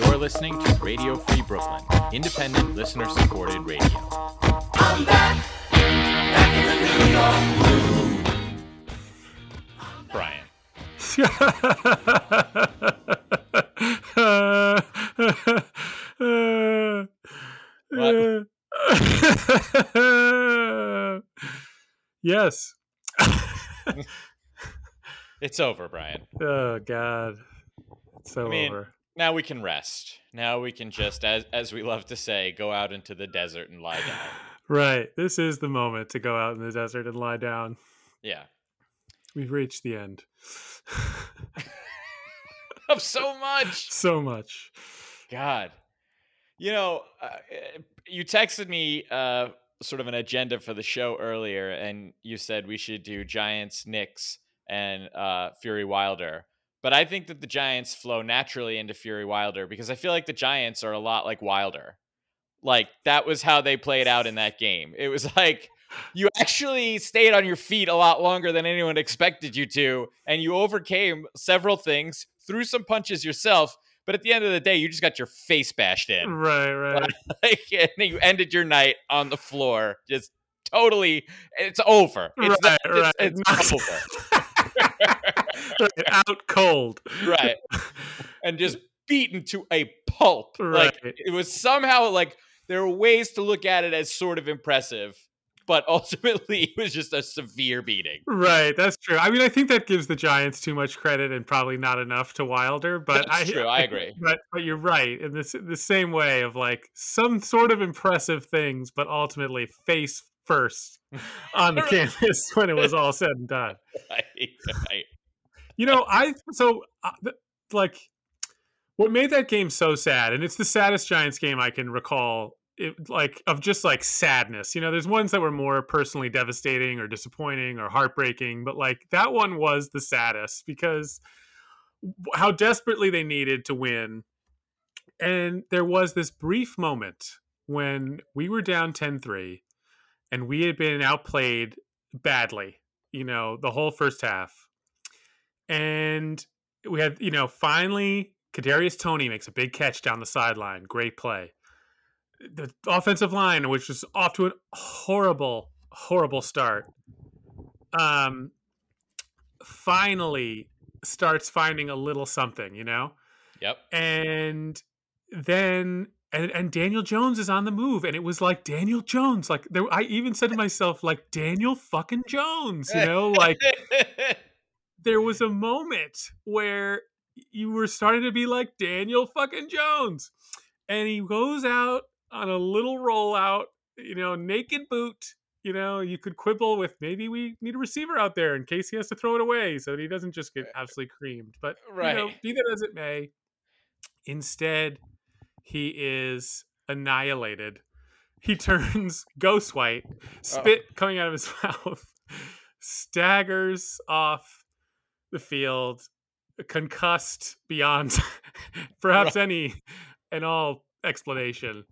You're listening to Radio Free Brooklyn, independent, listener-supported radio. I'm back, back in the New York Blue. Brian. Yes. It's over, Brian. Oh God. It's so over. Now we can rest. Now we can just, as we love to say, go out into the desert and lie down. Right. This is the moment to go out in the desert and lie down. Yeah. We've reached the end of so much. So much. God. You know, you texted me sort of an agenda for the show earlier, and you said we should do Giants, Knicks, and Fury Wilder. But I think that the Giants flow naturally into Fury Wilder because I feel like the Giants are a lot like Wilder. Like, that was how they played out in that game. It was like, you actually stayed on your feet a lot longer than anyone expected you to, and you overcame several things, threw some punches yourself, but at the end of the day, you just got your face bashed in. Right. And then you ended your night on the floor. Just totally, it's over. It's over. Out cold. Right. And just beaten to a pulp. Right. Like, it was somehow like, there are ways to look at it as sort of impressive, but ultimately it was just a severe beating. Right, that's true. I mean, I think that gives the Giants too much credit and probably not enough to Wilder. But that's true, I agree. But you're right, in the same way of like some sort of impressive things, but ultimately face first on the canvas when it was all said and done. Right. You know, what made that game so sad, and it's the saddest Giants game I can recall, of sadness. You know, there's ones that were more personally devastating or disappointing or heartbreaking, but like that one was the saddest because how desperately they needed to win. And there was this brief moment when we were down 10-3 and we had been outplayed badly, you know, the whole first half. And we had, you know, finally Kadarius Toney makes a big catch down the sideline. Great play. The offensive line, which was off to a horrible, horrible start, finally starts finding a little something, you know? Yep. And then, and Daniel Jones is on the move. And it was like Daniel Jones. Like, there, I even said to myself, like, Daniel fucking Jones, you know? Like, there was a moment where you were starting to be like Daniel fucking Jones. And he goes out on a little rollout, you know, naked boot. You know, you could quibble with maybe we need a receiver out there in case he has to throw it away so that he doesn't just get absolutely creamed. But, right, you know, be that as it may, instead, he is annihilated. He turns ghost white, spit coming out of his mouth, staggers off the field, concussed beyond perhaps any and all explanation,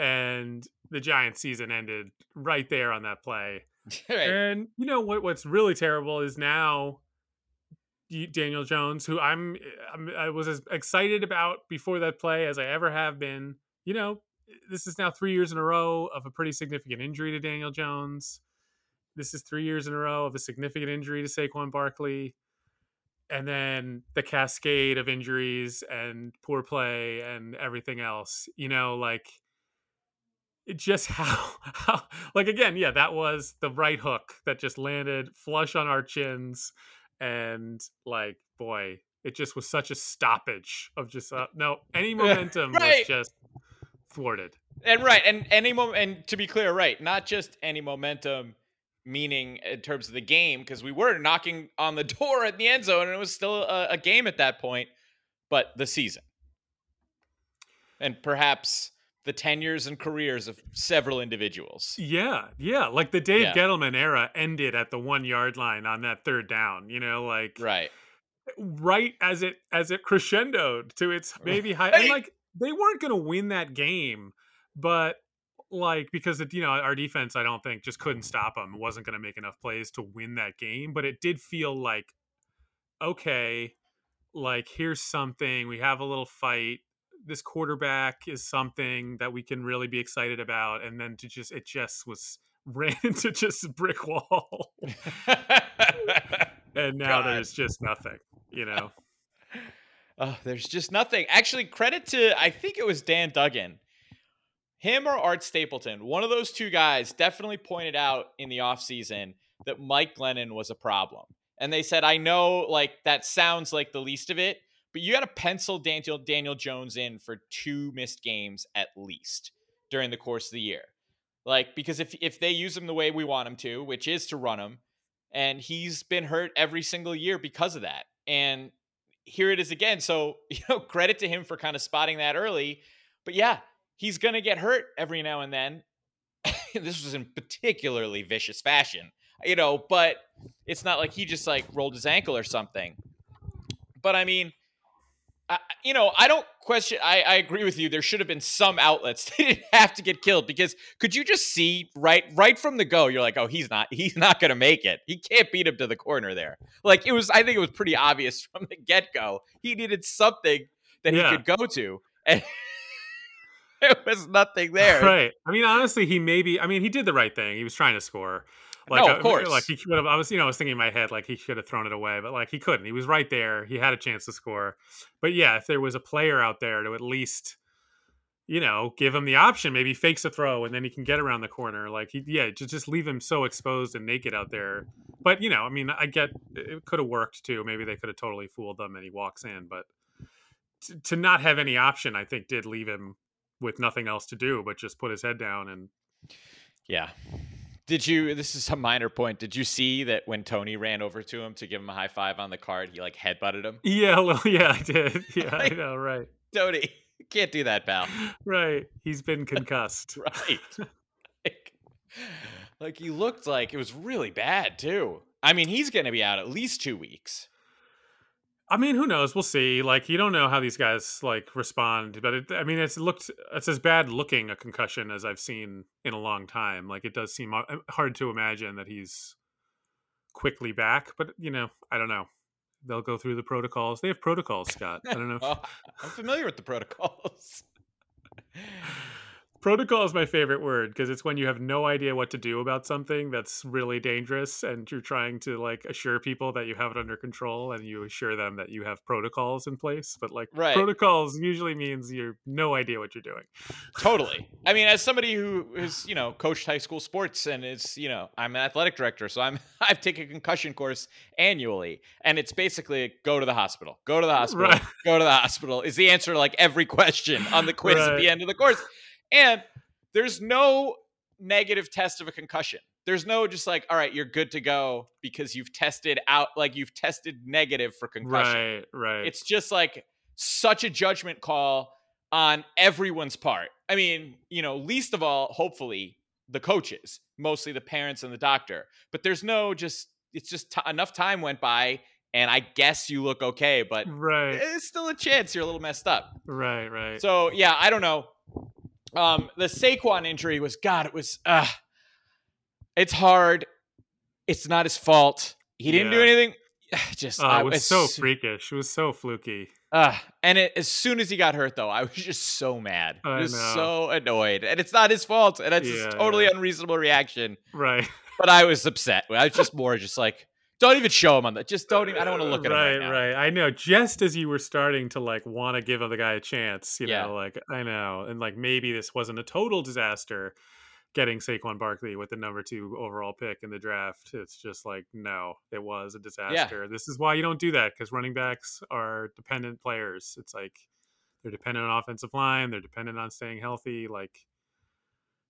and the Giants season ended right there on that play. Right. And you know what's really terrible is now Daniel Jones, who I was as excited about before that play as I ever have been. You know, this is now 3 years in a row of a pretty significant injury to Daniel Jones. This is 3 years in a row of a significant injury to Saquon Barkley. And then the cascade of injuries and poor play and everything else, you know, like it just how like, again, yeah, that was the right hook that just landed flush on our chins. And like, boy, it just was such a stoppage of just any momentum right. was just thwarted. And right. And any moment. And to be clear, right. Not just any momentum, meaning in terms of the game, because we were knocking on the door at the end zone and it was still a game at that point, but the season and perhaps the tenures and careers of several individuals. Yeah. Like the Dave Gettleman era ended at the 1 yard line on that third down, you know, like right as it crescendoed to its maybe high. And like they weren't going to win that game, but like, because, you know, our defense, I don't think, just couldn't stop them. It wasn't going to make enough plays to win that game. But it did feel like, okay, like, here's something. We have a little fight. this quarterback is something that we can really be excited about. And then to just, it just was ran into just a brick wall. And now there's just nothing, you know? There's just nothing. Actually, credit to, I think it was Dan Duggan, him or Art Stapleton. One of those two guys definitely pointed out in the offseason that Mike Glennon was a problem. And they said, I know, like, that sounds like the least of it, but you got to pencil Daniel Jones in for 2 missed games at least during the course of the year. Like, because if they use him the way we want him to, which is to run him, and he's been hurt every single year because of that. And here it is again. So, you know, credit to him for kind of spotting that early. But yeah, he's going to get hurt every now and then. This was in particularly vicious fashion, you know, but it's not like he just like rolled his ankle or something. But I mean, you know, I don't question. I agree with you. There should have been some outlets. They didn't have to get killed, because could you just see right from the go? You're like, oh, he's not going to make it. He can't beat him to the corner there. Like it was, I think it was pretty obvious from the get go. He needed something that he could go to, and there was nothing there. Right. I mean, honestly, he did the right thing. He was trying to score. Like, no, of course. Like he could have. I was thinking in my head, like he should have thrown it away, but like he couldn't. He was right there. He had a chance to score, but yeah, if there was a player out there to at least, you know, give him the option, maybe fakes a throw and then he can get around the corner. Like, just leave him so exposed and naked out there. But you know, I mean, I get it could have worked too. Maybe they could have totally fooled them and he walks in, but to not have any option, I think, did leave him with nothing else to do but just put his head down and yeah. This is a minor point. Did you see that when Tony ran over to him to give him a high five on the card, he like headbutted him? Yeah, well, yeah, I did. Yeah, like, I know, right. Tony, you can't do that, pal. Right. He's been concussed. Right. like he looked like it was really bad too. I mean, he's going to be out at least 2 weeks. I mean, who knows? We'll see. Like, you don't know how these guys like respond, but it's as bad looking a concussion as I've seen in a long time. Like, it does seem hard to imagine that he's quickly back, but you know, I don't know. They'll go through the protocols. They have protocols, Scott. I don't know. Well, I'm familiar with the protocols. Protocol is my favorite word because it's when you have no idea what to do about something that's really dangerous and you're trying to like assure people that you have it under control and you assure them that you have protocols in place. But like right. Protocols usually means you have no idea what you're doing. Totally. I mean, as somebody who is, you know, coached high school sports and is, you know, I'm an athletic director, so I've taken a concussion course annually, and it's basically go to the hospital, right. Go to the hospital is the answer to like every question on the quiz right. At the end of the course. And there's no negative test of a concussion. There's no just like, all right, you're good to go because you've tested out, like you've tested negative for concussion. Right. It's just like such a judgment call on everyone's part. I mean, you know, least of all, hopefully the coaches, mostly the parents and the doctor, but there's no just, it's just enough time went by and I guess you look okay, but right. It's still a chance you're a little messed up. Right. So yeah, I don't know. The Saquon injury was, God, it was, it's hard. It's not his fault. He didn't do anything. Just, it was so freakish. It was so fluky. As soon as he got hurt though, I was just so mad. I was so annoyed, and it's not his fault. And it's a totally unreasonable reaction. Right. But I was upset. I was just more just like, don't even show him on that. Just don't even, I don't want to look at him right now. Right. I know. Just as you were starting to like want to give the guy a chance, you know, like I know. And like maybe this wasn't a total disaster getting Saquon Barkley with the number 2 overall pick in the draft. It's just like, no, it was a disaster. Yeah. This is why you don't do that, because running backs are dependent players. It's like they're dependent on offensive line. They're dependent on staying healthy. Like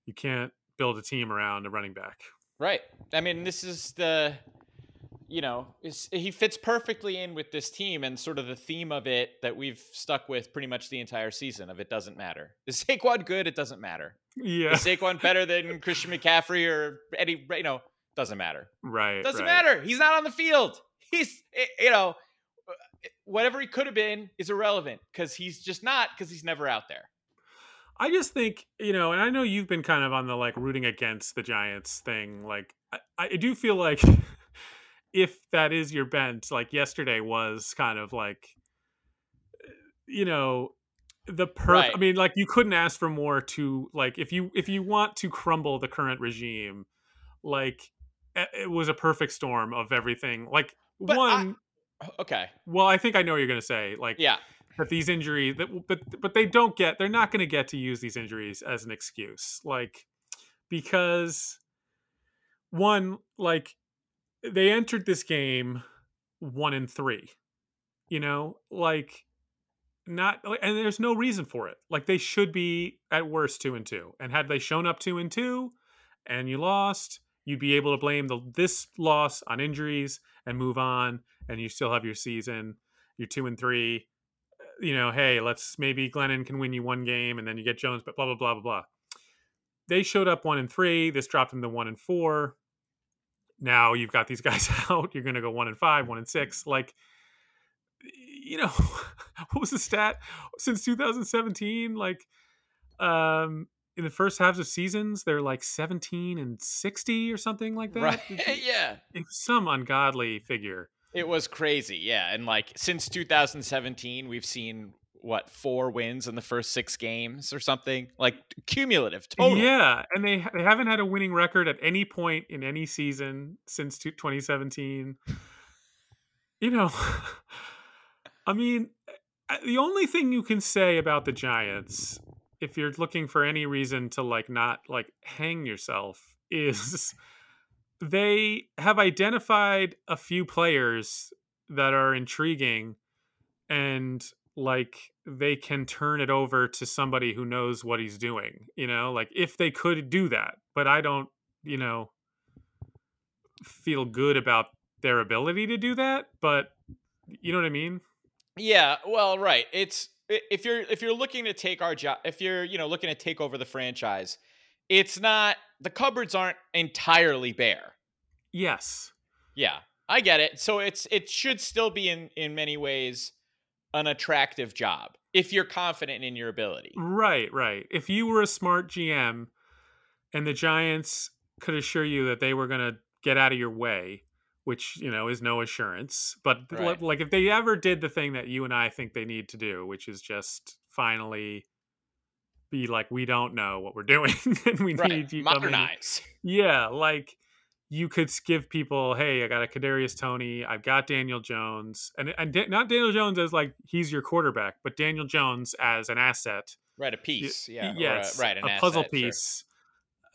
you can't build a team around a running back. Right. I mean, this is the... You know, he fits perfectly in with this team and sort of the theme of it that we've stuck with pretty much the entire season of it doesn't matter. Is Saquon good? It doesn't matter. Yeah. Is Saquon better than Christian McCaffrey or Eddie? You know, doesn't matter. Right. Doesn't matter. He's not on the field. He's, you know, whatever he could have been is irrelevant because he's just not, because he's never out there. I just think, you know, and I know you've been kind of on the like rooting against the Giants thing. Like, I do feel like... if that is your bent, like yesterday was kind of like, you know, the perfect. Right. I mean, like, you couldn't ask for more. To like, if you want to crumble the current regime, like, it was a perfect storm of everything. Like, but one. Okay. Well, I think I know what you're going to say. Like, yeah. That these injuries, but they don't get. They're not going to get to use these injuries as an excuse, like, because one, like, they entered this game 1-3, you know, like, not, and there's no reason for it. Like, they should be at worst 2-2, and had they shown up 2-2, and you lost, you'd be able to blame this loss on injuries and move on, and you still have your season. You're 2-3. You know, hey, let's maybe Glennon can win you one game, and then you get Jones, but blah blah blah blah blah. They showed up 1-3. This dropped them to 1-4. Now you've got these guys out. You're going to go 1-5, 1-6. Like, you know, what was the stat since 2017? Like, in the first halves of seasons, they're like 17-60 or something like that. Right? Yeah, it's some ungodly figure. It was crazy, yeah. And like, since 2017, we've seen, what, 4 wins in the first 6 games or something? Like, cumulative total. Yeah, and they haven't had a winning record at any point in any season since 2017. You know, I mean, the only thing you can say about the Giants, if you're looking for any reason to, like, not, like, hang yourself, is... They have identified a few players that are intriguing, and like, they can turn it over to somebody who knows what he's doing, you know, like, if they could do that, but I don't, you know, feel good about their ability to do that, but you know what I mean? Yeah. Well, right. It's, if you're looking to take our job, if you're, you know, looking to take over the franchise, it's not, the cupboards aren't entirely bare. Yes. Yeah, I get it. So it should still be in many ways an attractive job if you're confident in your ability. Right, right. If you were a smart GM and the Giants could assure you that they were going to get out of your way, which, you know, is no assurance. But right. Like, if they ever did the thing that you and I think they need to do, which is just finally... be like, we don't know what we're doing, and we right. need you modernize. I mean, yeah, like, you could give people, hey, I got a Kadarius Toney, I've got Daniel Jones, and not Daniel Jones as like he's your quarterback, but Daniel Jones as an asset, right? A piece, yeah, yes, or right, an asset, puzzle piece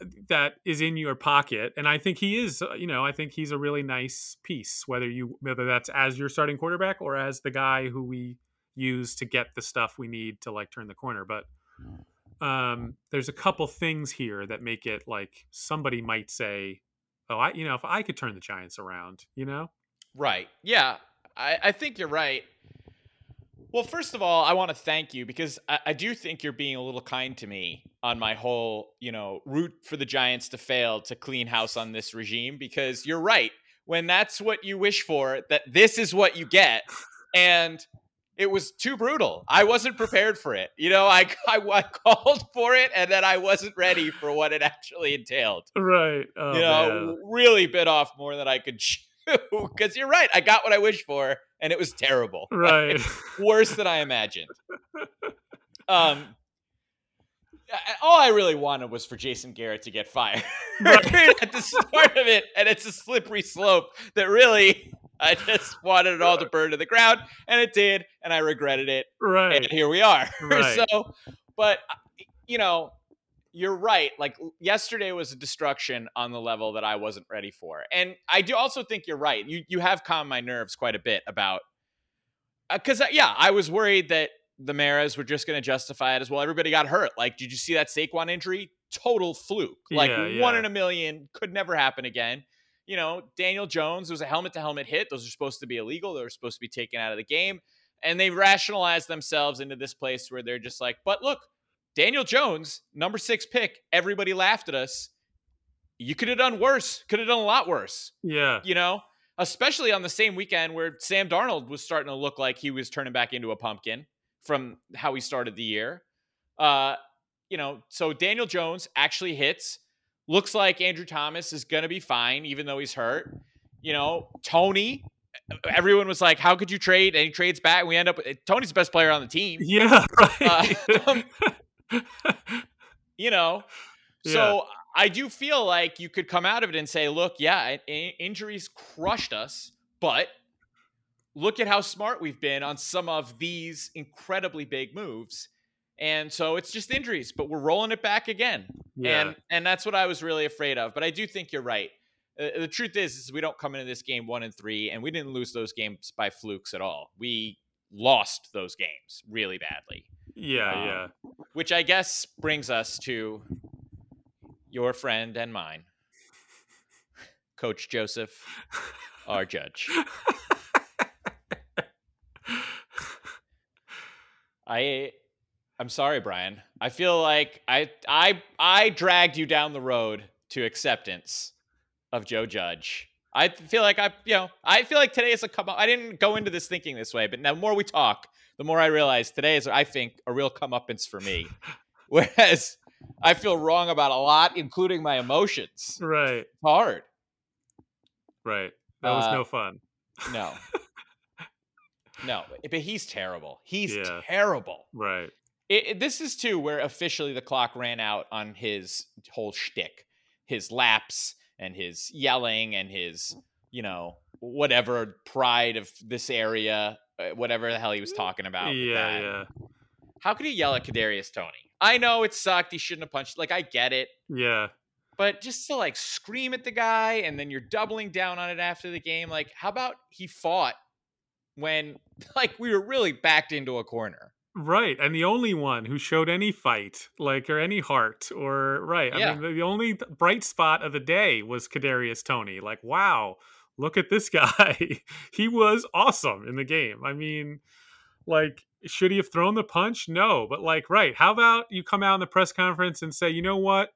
sure. that is in your pocket, and I think he is. You know, I think he's a really nice piece, whether that's as your starting quarterback or as the guy who we use to get the stuff we need to like turn the corner, but. There's a couple things here that make it like somebody might say, oh, I, you know, if I could turn the Giants around, you know? Right. Yeah. I think you're right. Well, first of all, I want to thank you because I do think you're being a little kind to me on my whole, you know, root for the Giants to fail to clean house on this regime, because you're right. When that's what you wish for, that this is what you get. And it was too brutal. I wasn't prepared for it. You know, I called for it, and then I wasn't ready for what it actually entailed. Right. Oh, you know, man. Really bit off more than I could chew. Because you're right. I got what I wished for, and it was terrible. Right. Worse than I imagined. All I really wanted was for Jason Garrett to get fired right. at the start of it, and it's a slippery slope that really... I just wanted it all to burn to the ground, and it did, and I regretted it. Right. And here we are. Right. So, but, you know, you're right. Like, yesterday was a destruction on the level that I wasn't ready for. And I do also think you're right. You have calmed my nerves quite a bit about... Because, yeah, I was worried that the Maras were just going to justify it as well. Everybody got hurt. Like, did you see that Saquon injury? Total fluke. Like, yeah. 1 in a million. Could never happen again. You know, Daniel Jones, it was a helmet-to-helmet hit. Those are supposed to be illegal. They were supposed to be taken out of the game. And they rationalized themselves into this place where they're just like, but look, Daniel Jones, number 6 pick, everybody laughed at us. You could have done worse. Could have done a lot worse. Yeah. You know, especially on the same weekend where Sam Darnold was starting to look like he was turning back into a pumpkin from how he started the year. You know, so Daniel Jones actually hits. Looks like Andrew Thomas is going to be fine, even though he's hurt. You know, Toney everyone was like, how could you trade? And he trades back, and we end up – Tony's the best player on the team. Yeah, right. You know, yeah. So I do feel like you could come out of it and say, look, yeah, injuries crushed us, but look at how smart we've been on some of these incredibly big moves. And so it's just injuries, but we're rolling it back again. Yeah. And that's what I was really afraid of. But I do think you're right. The truth is we don't come into this game 1-3, and we didn't lose those games by flukes at all. We lost those games really badly. Yeah. Which I guess brings us to your friend and mine, Coach Joseph R. Judge. I'm sorry, Brian. I feel like I dragged you down the road to acceptance of Joe Judge. I feel like I feel like today is a come up. I didn't go into this thinking this way, but now the more we talk, the more I realize today is, I think, a real comeuppance for me. Whereas I feel wrong about a lot, including my emotions. Right. It's hard. Right. That was no fun. No. No. But he's terrible. He's terrible. Right. This is, too, where officially the clock ran out on his whole shtick, his laps and his yelling and his, you know, whatever pride of this area, whatever the hell he was talking about. Yeah. How could he yell at Kadarius Toney? I know it sucked. He shouldn't have punched. Like, I get it. Yeah. But just to, like, scream at the guy and then you're doubling down on it after the game. Like, how about he fought when, like, we were really backed into a corner? Right. And the only one who showed any fight, like, or any heart, or right. Yeah. I mean, the only bright spot of the day was Kadarius Toney. Like, wow, look at this guy. He was awesome in the game. I mean, like, should he have thrown the punch? No. But, like, right. How about you come out in the press conference and say, you know what?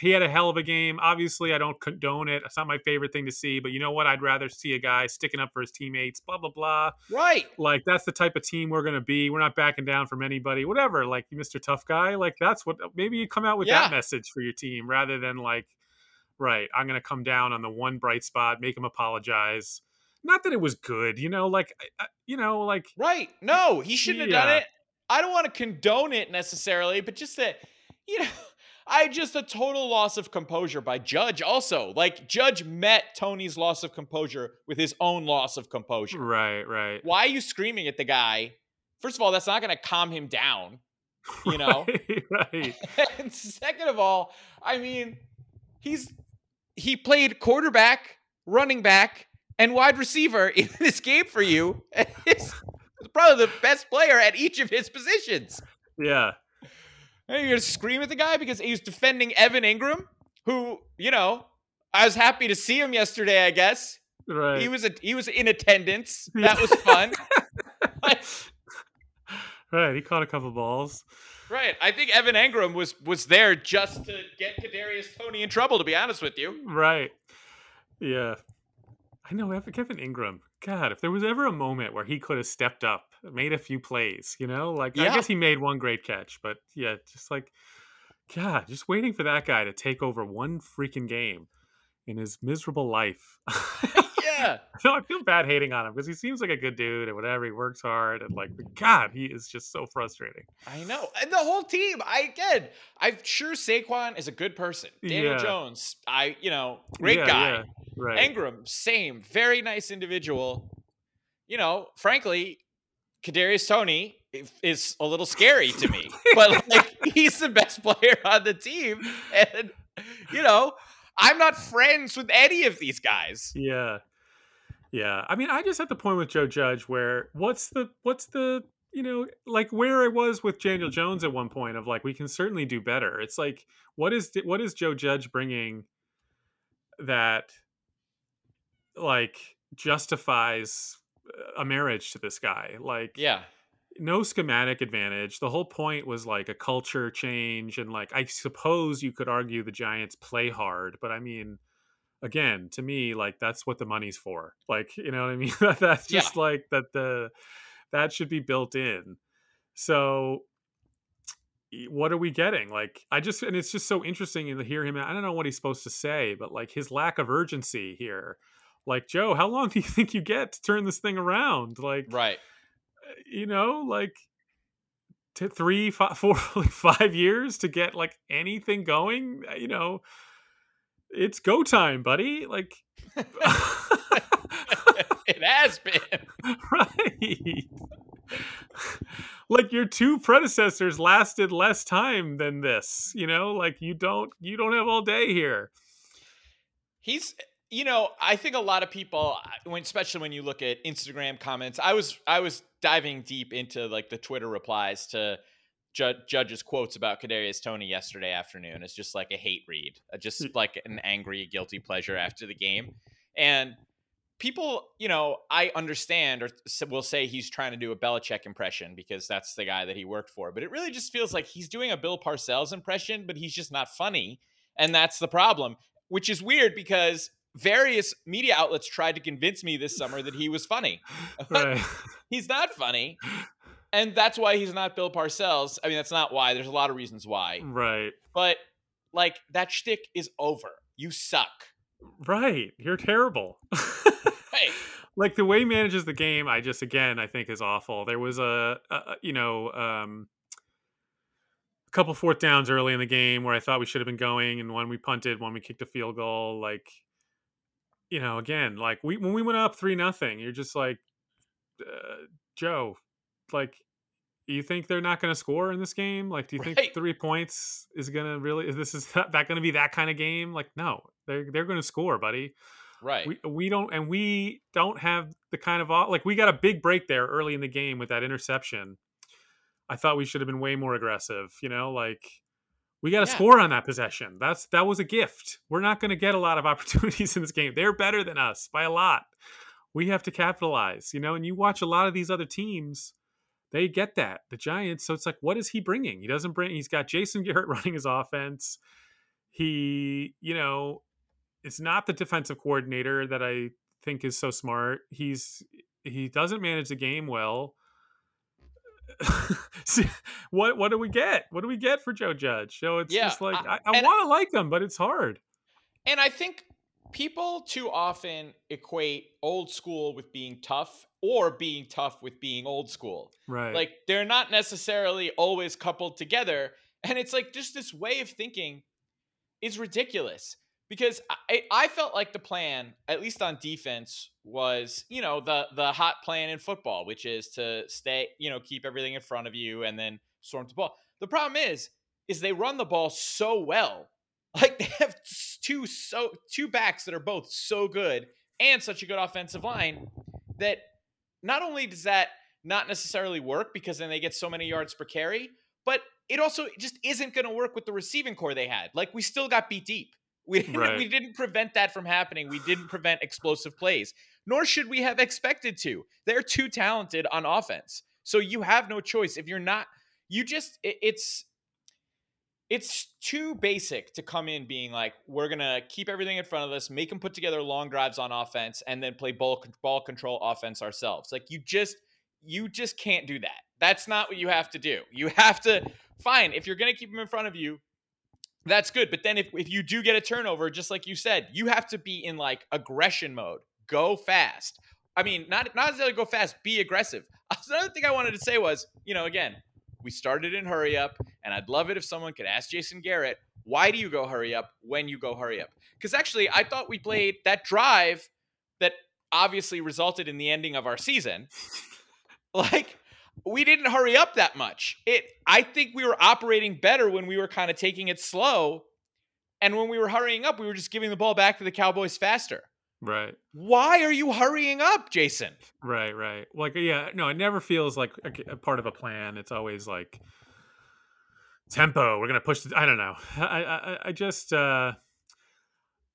He had a hell of a game. Obviously, I don't condone it. It's not my favorite thing to see, but you know what? I'd rather see a guy sticking up for his teammates, blah, blah, blah. Right. Like, that's the type of team we're going to be. We're not backing down from anybody, whatever. Like, Mr. Tough Guy, like, that's what, maybe you come out with that message for your team rather than like, right, I'm going to come down on the one bright spot, make him apologize. Not that it was good, you know, like, right. No, he shouldn't have done it. I don't want to condone it necessarily, but just that, you know, a total loss of composure by Judge also. Like, Judge met Tony's loss of composure with his own loss of composure. Right. Why are you screaming at the guy? First of all, that's not going to calm him down, you know? Right. And second of all, I mean, he played quarterback, running back, and wide receiver in this game for you. And he's probably the best player at each of his positions. Yeah. And you're going to scream at the guy because he was defending Evan Engram, who, you know, I was happy to see him yesterday, I guess. Right. He was in attendance. That was fun. Right. He caught a couple balls. Right. I think Evan Engram was there just to get Kadarius Toney in trouble, to be honest with you. Right. Yeah. I know, Evan Engram. God, if there was ever a moment where he could have stepped up, made a few plays, you know, like, I guess he made one great catch, but yeah, just like, God, just waiting for that guy to take over one freaking game in his miserable life. Yeah. No, I feel bad hating on him because he seems like a good dude and whatever. He works hard and like, God, he is just so frustrating. I know. And the whole team, I'm sure Saquon is a good person. Daniel Jones, great guy. Yeah. Right. Engram, same, very nice individual. You know, frankly, Kadarius Toney is a little scary to me, but like, he's the best player on the team. And, you know, I'm not friends with any of these guys. Yeah. Yeah. I mean, I just at the point with Joe Judge where what's the, you know, like where I was with Daniel Jones at one point of like, we can certainly do better. It's like, what is Joe Judge bringing that like justifies a marriage to this guy? Like, yeah. No schematic advantage. The whole point was like a culture change. And like, I suppose you could argue the Giants play hard, but I mean, again, to me, like that's what the money's for. Like, you know what I mean? That's just like that should be built in. So what are we getting? Like, and it's just so interesting to hear him. I don't know what he's supposed to say, but like his lack of urgency here. like, Joe, how long do you think you get to turn this thing around? Like, right. You know, like 3, 4, 5 years to get like anything going, you know, it's go time, buddy. Like it has been. Right. Like your two predecessors lasted less time than this, you know, like you don't have all day here. He's, you know, I think a lot of people, when, especially when you look at Instagram comments, I was diving deep into like the Twitter replies to Judge's quotes about Kadarius Toney yesterday afternoon. It's just like a hate read, just like an angry, guilty pleasure after the game. And people, you know, I understand or will say he's trying to do a Belichick impression because that's the guy that he worked for. But it really just feels like he's doing a Bill Parcells impression, but he's just not funny. And that's the problem, which is weird because various media outlets tried to convince me this summer that he was funny. Right. He's not funny. And that's why he's not Bill Parcells. I mean, that's not why. There's a lot of reasons why. Right. But like that shtick is over. You suck. Right. You're terrible. Right. Like the way he manages the game, I just, again, I think is awful. There was a couple fourth downs early in the game where I thought we should have been going. And one we punted, one we kicked a field goal. Like, you know, again, like when we went up 3-0, you're just like, Joe, like, you think they're not going to score in this game? Like, do you think 3 points is going to really, is that going to be that kind of game? Like, no, they're going to score, buddy. Right. We don't have the kind of, like, we got a big break there early in the game with that interception. I thought we should have been way more aggressive, you know, like, we got to score on that possession. That was a gift. We're not going to get a lot of opportunities in this game. They're better than us by a lot. We have to capitalize, you know, and you watch a lot of these other teams, they get that. The Giants, so it's like, what is he bringing? He's got Jason Garrett running his offense. He, you know, it's not the defensive coordinator that I think is so smart. He doesn't manage the game well. What do we get? What do we get for Joe Judge? So it's just like I want to like them, but it's hard. And I think people too often equate old school with being tough, or being tough with being old school. Right? Like they're not necessarily always coupled together. And it's like just this way of thinking is ridiculous because I felt like the plan, at least on defense, was, you know, the hot plan in football, which is to stay, you know, keep everything in front of you and then swarm the ball. The problem is they run the ball so well. Like they have two backs that are both so good and such a good offensive line that not only does that not necessarily work because then they get so many yards per carry, but it also just isn't going to work with the receiving core they had. Like we still got beat deep. We didn't prevent that from happening. We didn't prevent explosive plays, nor should we have expected to. They're too talented on offense. So you have no choice. If you're not, you just, it's too basic to come in being like, we're going to keep everything in front of us, make them put together long drives on offense, and then play ball control offense ourselves. Like you just can't do that. That's not what you have to do. You have to, fine, if you're going to keep them in front of you, that's good. But then if you do get a turnover, just like you said, you have to be in like aggression mode. Go fast. I mean, not necessarily go fast, be aggressive. Another thing I wanted to say was, you know, again, we started in hurry up, and I'd love it if someone could ask Jason Garrett, why do you go hurry up when you go hurry up? Because actually, I thought we played that drive that obviously resulted in the ending of our season. Like, we didn't hurry up that much. I think we were operating better when we were kind of taking it slow. And when we were hurrying up, we were just giving the ball back to the Cowboys faster. Right. Why are you hurrying up, Jason? Right. Like, yeah, no, it never feels like a part of a plan. It's always like tempo. We're going to push. I don't know. I just I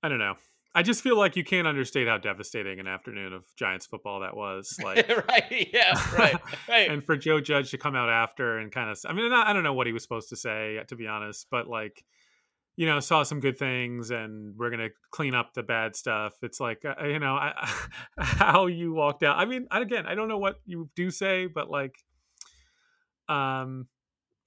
don't know. I just feel like you can't understate how devastating an afternoon of Giants football that was. Like, right, yeah, right. And for Joe Judge to come out after and kind of, I mean, I don't know what he was supposed to say, to be honest, but like, you know, saw some good things and we're going to clean up the bad stuff. It's like, you know, how you walked out. I mean, again, I don't know what you do say, but like, I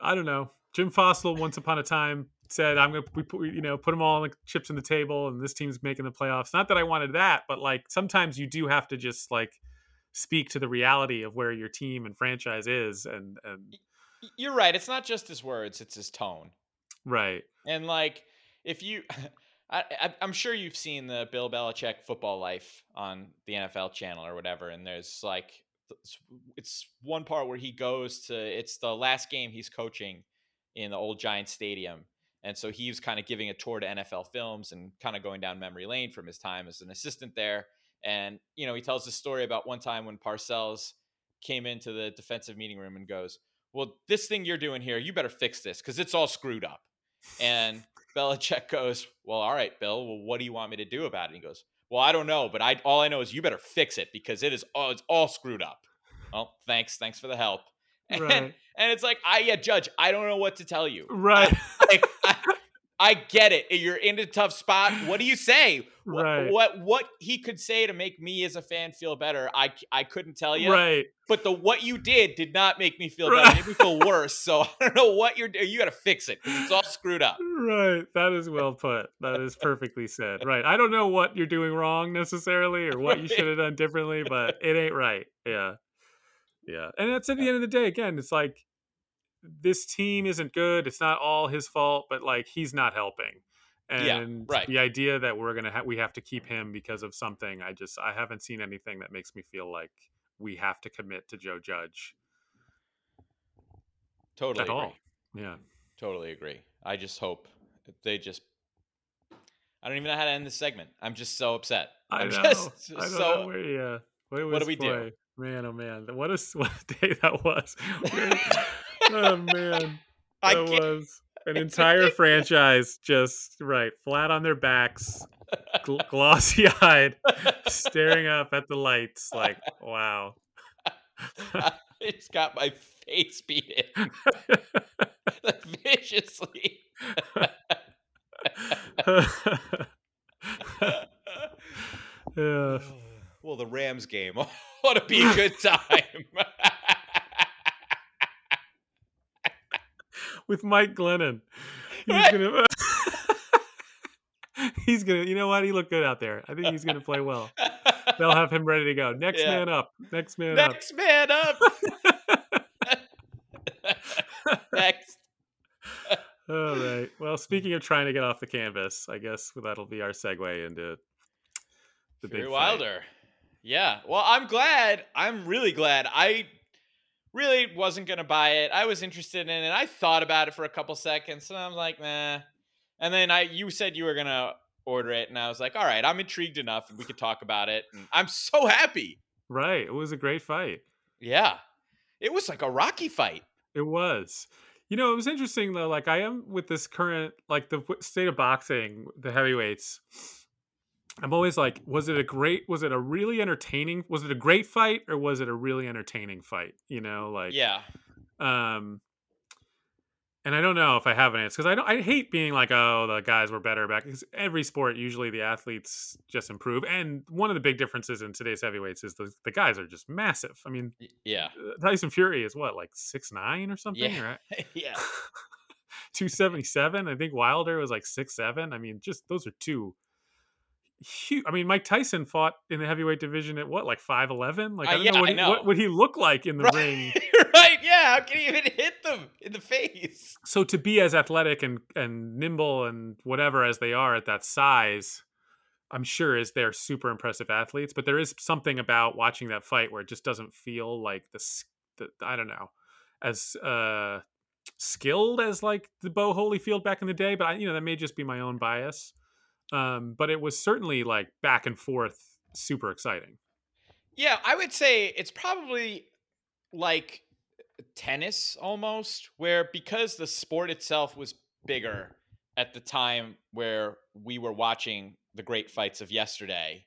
don't know. Jim Fossil, once upon a time, said, we put them all on the chips on the table and this team's making the playoffs. Not that I wanted that, but like sometimes you do have to just like speak to the reality of where your team and franchise is. And you're right. It's not just his words, it's his tone. Right. And like, if you, I'm sure you've seen the Bill Belichick Football Life on the NFL channel or whatever. And there's like, it's one part where he goes to, it's the last game he's coaching in the old Giants stadium. And so he was kind of giving a tour to NFL films and kind of going down memory lane from his time as an assistant there. And, you know, he tells this story about one time when Parcells came into the defensive meeting room and goes, well, this thing you're doing here, you better fix this because it's all screwed up. And Belichick goes, well, all right, Bill, well, what do you want me to do about it? And he goes, well, I don't know, but all I know is you better fix it because it's all screwed up. Well, thanks for the help. And, right. And it's like, Judge, I don't know what to tell you. Right. I get it. You're in a tough spot. What do you say? Right. What he could say to make me as a fan feel better, I couldn't tell you. Right. But what you did not make me feel better. It made me feel worse. So I don't know what you're doing. You got to fix it. It's all screwed up. Right. That is well put. That is perfectly said. Right. I don't know what you're doing wrong necessarily or what you should have done differently, but it ain't right. Yeah. Yeah. And that's at the end of the day, again, it's like, this team isn't good. It's not all his fault, but like he's not helping. And yeah, right. The idea that we have to keep him because of something. I haven't seen anything that makes me feel like we have to commit to Joe Judge. Totally at agree. All. Yeah. Totally agree. I just hope I don't even know how to end this segment. I'm just so upset. I don't know. What do we do? Man, oh man. What a day that was. Oh man. That was an entire franchise just right, flat on their backs, glossy eyed, staring up at the lights like, wow. I just got my face beaten viciously. Yeah. Well, the Rams game ought to be a good time. With Mike Glennon. He's gonna you know what? He looked good out there. I think he's gonna play well. They'll have him ready to go. Next man up. Next. All right. Well, speaking of trying to get off the canvas, I guess that'll be our segue into the Fury big Wilder. Fight. Yeah. Well, I'm really glad. I really wasn't going to buy it. I was interested in it. I thought about it for a couple seconds, and I'm like, nah. And then you said you were going to order it, and I was like, all right, I'm intrigued enough, and we could talk about it. And I'm so happy. Right. It was a great fight. Yeah. It was like a Rocky fight. It was. You know, it was interesting, though. Like, I am with this current, like, the state of boxing, the heavyweights. I'm always like, was it a great fight or was it a really entertaining fight? You know, like, yeah. And I don't know if I have an answer because I hate being like, oh, the guys were better back because every sport, usually the athletes just improve. And one of the big differences in today's heavyweights is the guys are just massive. I mean, yeah. Tyson Fury is what, like 6'9" or something, yeah. Right? Yeah. 277. I think Wilder was like 6'7". I mean, just those are two. Huge. I mean, Mike Tyson fought in the heavyweight division at what, like 5'11"? Like, I don't know what would he look like in the ring? Right, yeah. How can he even hit them in the face? So to be as athletic and nimble and whatever as they are at that size, I'm sure they're super impressive athletes. But there is something about watching that fight where it just doesn't feel like as skilled as like the Bo Holyfield back in the day. But that may just be my own bias. But it was certainly like back and forth, super exciting. Yeah, I would say it's probably like tennis almost, where because the sport itself was bigger at the time where we were watching the great fights of yesterday,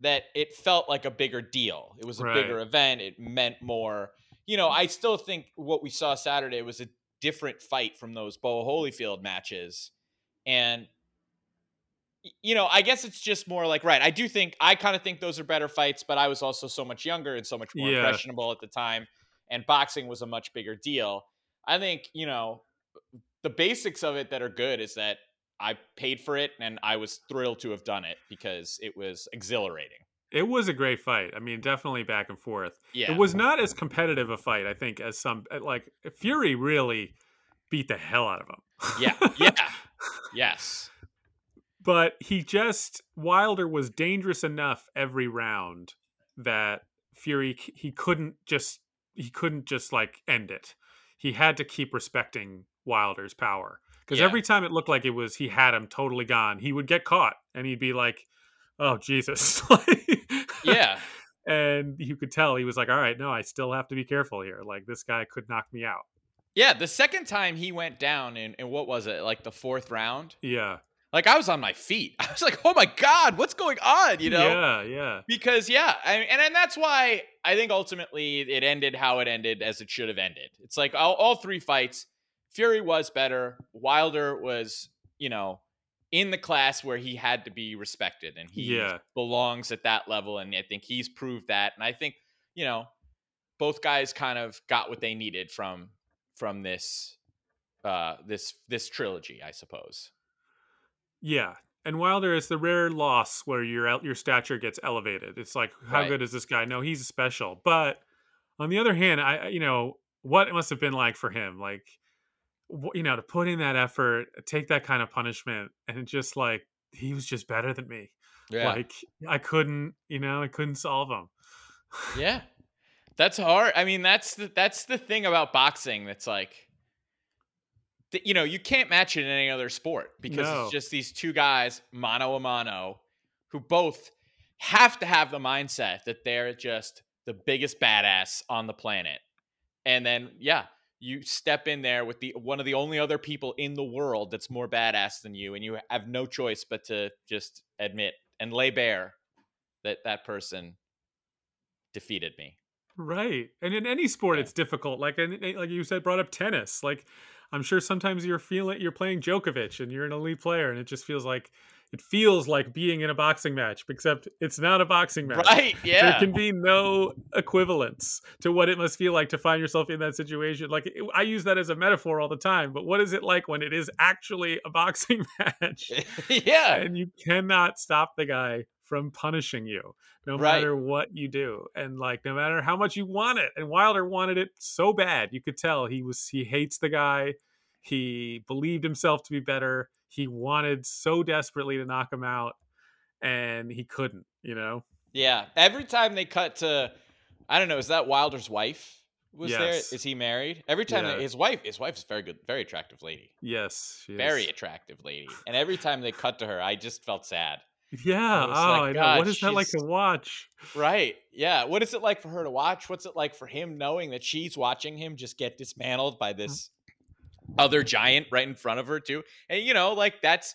that it felt like a bigger deal. It was a bigger event. It meant more. You know, I still think what we saw Saturday was a different fight from those Bo Holyfield matches. And you know, I guess it's just more like, right. I kind of think those are better fights, but I was also so much younger and so much more impressionable at the time. And boxing was a much bigger deal. I think, you know, the basics of it that are good is that I paid for it and I was thrilled to have done it because it was exhilarating. It was a great fight. I mean, definitely back and forth. Yeah. It was not as competitive a fight, I think, as some, like, Fury really beat the hell out of him. Yeah. Yeah. Yes. But he just, Wilder was dangerous enough every round that Fury, he couldn't just like end it. He had to keep respecting Wilder's power. Because every time it looked like it was, he had him totally gone, he would get caught and he'd be like, oh, Jesus. Yeah. And you could tell he was like, all right, no, I still have to be careful here. Like, this guy could knock me out. Yeah. The second time he went down in what was it? Like the fourth round? Yeah. Like, I was on my feet. I was like, oh my God, what's going on? You know? Yeah. Yeah. Because and that's why I think ultimately it ended how it ended, as it should have ended. It's like all three fights, Fury was better. Wilder was, you know, in the class where he had to be respected, and he belongs at that level. And I think he's proved that. And I think, you know, both guys kind of got what they needed from this, this trilogy, I suppose. Yeah. And Wilder is the rare loss where your stature gets elevated. It's like, how good is this guy? No, he's special. But on the other hand, what it must've been like for him, like, you know, to put in that effort, take that kind of punishment, and it just like, he was just better than me. Yeah. Like, I couldn't solve him. Yeah. That's hard. I mean, that's the thing about boxing. That's like, you know, you can't match it in any other sport because it's just these two guys, mano a mano, who both have to have the mindset that they're just the biggest badass on the planet. And then, you step in there with one of the only other people in the world that's more badass than you, and you have no choice but to just admit and lay bare that person defeated me. Right. And in any sport, it's difficult. Like you said, brought up tennis. Like, I'm sure sometimes you're playing Djokovic and you're an elite player, and it just feels like being in a boxing match, except it's not a boxing match. Right, yeah. There can be no equivalence to what it must feel like to find yourself in that situation. Like, I use that as a metaphor all the time, but what is it like when it is actually a boxing match? Yeah. And you cannot stop the guy from punishing you, no matter what you do. And like, no matter how much you want it. And Wilder wanted it so bad. You could tell he hates the guy. He believed himself to be better. He wanted so desperately to knock him out, and he couldn't, you know? Yeah. Every time they cut to, I don't know, is that Wilder's wife was there? Is he married? Every time his wife's a very good, very attractive lady. Yes. She is. Attractive lady. And every time they cut to her, I just felt sad. Yeah. I know. What is that like to watch? Right. Yeah. What is it like for her to watch? What's it like for him knowing that she's watching him just get dismantled by this other giant right in front of her too? And you know, like, it's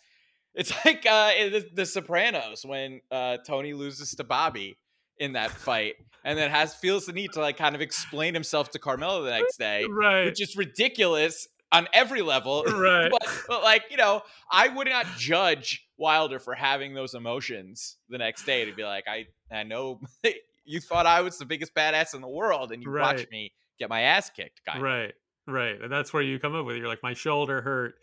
like the Sopranos when Tony loses to Bobby in that fight and then feels the need to like kind of explain himself to Carmelo the next day, right, which is ridiculous on every level, right? but like, you know, I would not judge Wilder for having those emotions the next day to be like, I know you thought I was the biggest badass in the world and you watched me get my ass kicked, guy. Right. And that's where you come up with it. You're like, my shoulder hurt.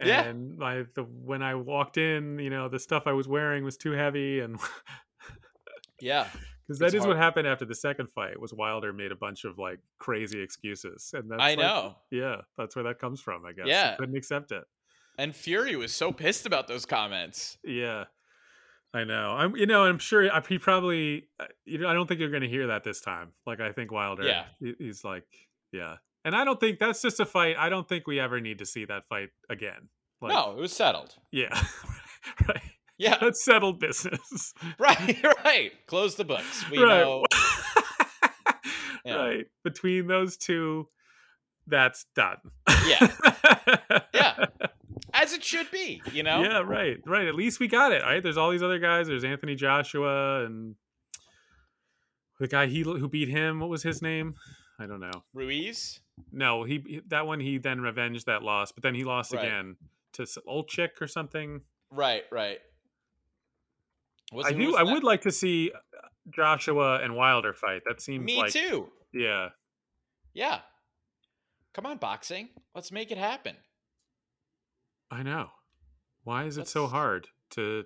And when I walked in, you know, the stuff I was wearing was too heavy. And because that is hard. What happened after the second fight was Wilder made a bunch of like crazy excuses. And that's I know. Yeah. That's where that comes from, I guess. Yeah. He couldn't accept it. And Fury was so pissed about those comments. Yeah. I know. I'm sure he probably, I don't think you're going to hear that this time. Like, I think Wilder, he's like, And I don't think that's just a fight. I don't think we ever need to see that fight again. Like, no, it was settled. Yeah. Right. Yeah. That's settled business. Right. Close the books. We know. Yeah. Right. Between those two, that's done. Yeah. Yeah. As it should be, you know? Yeah, right. Right. At least we got it. All right. There's all these other guys. There's Anthony Joshua and the guy who beat him. What was his name? I don't know. Ruiz? No, he then revenged that loss, but then he lost again to Usyk or something. Right. I would like to see Joshua and Wilder fight. That seems me too. Yeah. Come on, boxing. Let's make it happen. I know. Why is it so hard to...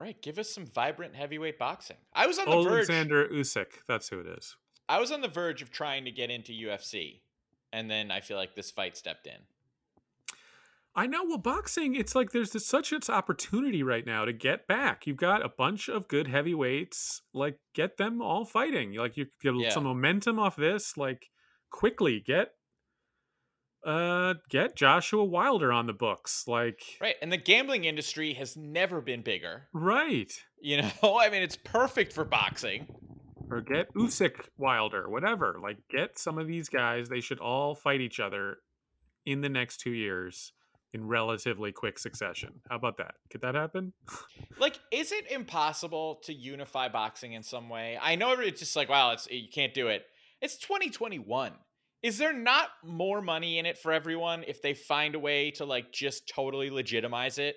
Right, give us some vibrant heavyweight boxing. I was on the verge... Oleksandr Usyk, that's who it is. I was on the verge of trying to get into UFC, and then I feel like this fight stepped in. I know. Well, boxing, it's like there's such an opportunity right now to get back. You've got a bunch of good heavyweights. Like, get them all fighting. Like, you get some momentum off this. Like, quickly get Joshua Wilder on the books. Like, right. And the gambling industry has never been bigger. Right. You know, I mean, it's perfect for boxing. Or get Usyk Wilder, whatever. Like, get some of these guys. They should all fight each other in the next 2 years. In relatively quick succession. How about that? Could that happen? Like, is it impossible to unify boxing in some way? I know it's just like, wow, you can't do it. It's 2021. Is there not more money in it for everyone if they find a way to, like, just totally legitimize it?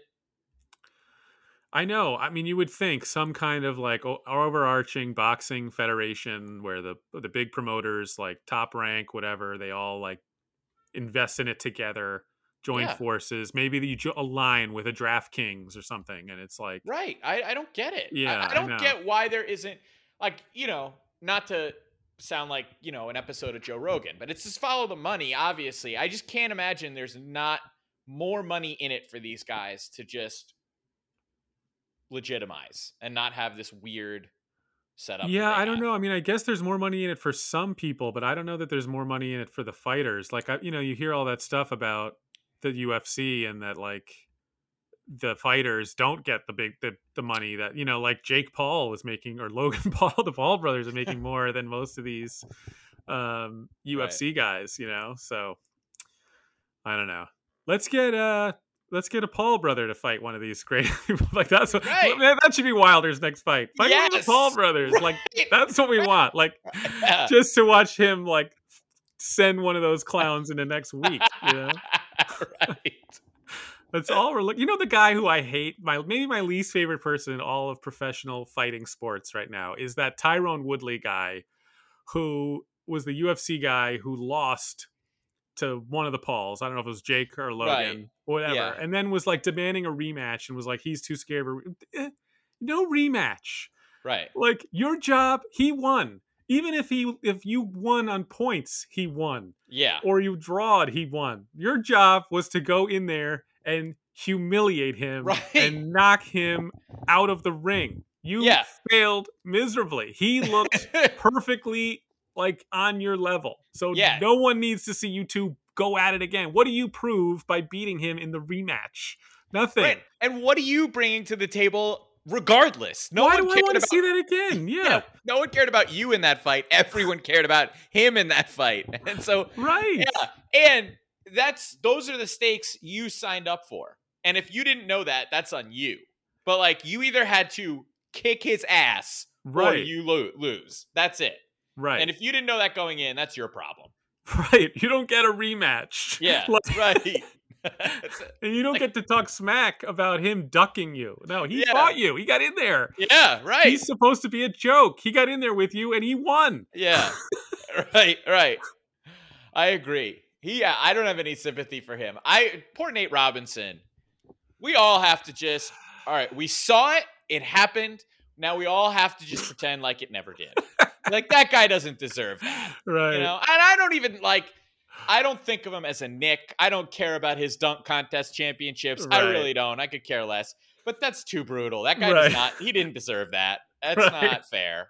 I know. I mean, you would think some kind of, like, overarching boxing federation where the big promoters, like Top Rank, whatever, they all, like, invest in it together. Join forces. Maybe you align with a DraftKings or something, and it's like... Right. I don't get it. Yeah, I don't get why there isn't... Like, you know, not to sound like, you know, an episode of Joe Rogan, but it's just follow the money, obviously. I just can't imagine there's not more money in it for these guys to just legitimize and not have this weird setup. Yeah, I don't know. I mean, I guess there's more money in it for some people, but I don't know that there's more money in it for the fighters. Like, you know, you hear all that stuff about the UFC and that, like, the fighters don't get the money that, you know, like Jake Paul was making, or Logan Paul, the Paul brothers are making more than most of these UFC guys, you know? So I don't know. Let's get a Paul brother to fight one of these great people. Like, that's what, man, that should be Wilder's next fight. Fight one of the Paul brothers. Right. Like, that's what we want. Like, just to watch him, like, send one of those clowns into next week, you know? Right. That's all we're looking. You know, the guy who I hate, maybe my least favorite person in all of professional fighting sports right now is that Tyron Woodley guy, who was the UFC guy who lost to one of the Pauls. I don't know if it was Jake or Logan, or whatever, and then was like demanding a rematch and was like, he's too scared. No rematch. Right. Like, your job. He won. Even if you won on points, he won. Yeah. Or you drawed, he won. Your job was to go in there and humiliate him and knock him out of the ring. You failed miserably. He looked perfectly, like, on your level. So no one needs to see you two go at it again. What do you prove by beating him in the rematch? Nothing. Right. And what are you bringing to the table? Regardless, why do I want to see that again? Yeah, no one cared about you in that fight. Everyone cared about him in that fight, and so and those are the stakes you signed up for. And if you didn't know that, that's on you. But, like, you either had to kick his ass or you lose. That's it. Right. And if you didn't know that going in, that's your problem. Right. You don't get a rematch. Yeah. Right. And you don't, like, get to talk smack about him ducking you. No, he fought you. He got in there. Yeah, right. He's supposed to be a joke. He got in there with you and he won. Yeah. Right. I agree. I don't have any sympathy for him. Poor Nate Robinson. We all have to just, all right, we saw it. It happened. Now we all have to just pretend like it never did. Like, that guy doesn't deserve that. Right. You know? And I don't even, like, I don't think of him as a Nick. I don't care about his dunk contest championships. Right. I really don't. I could care less. But that's too brutal. That guy does not. He didn't deserve that. That's not fair.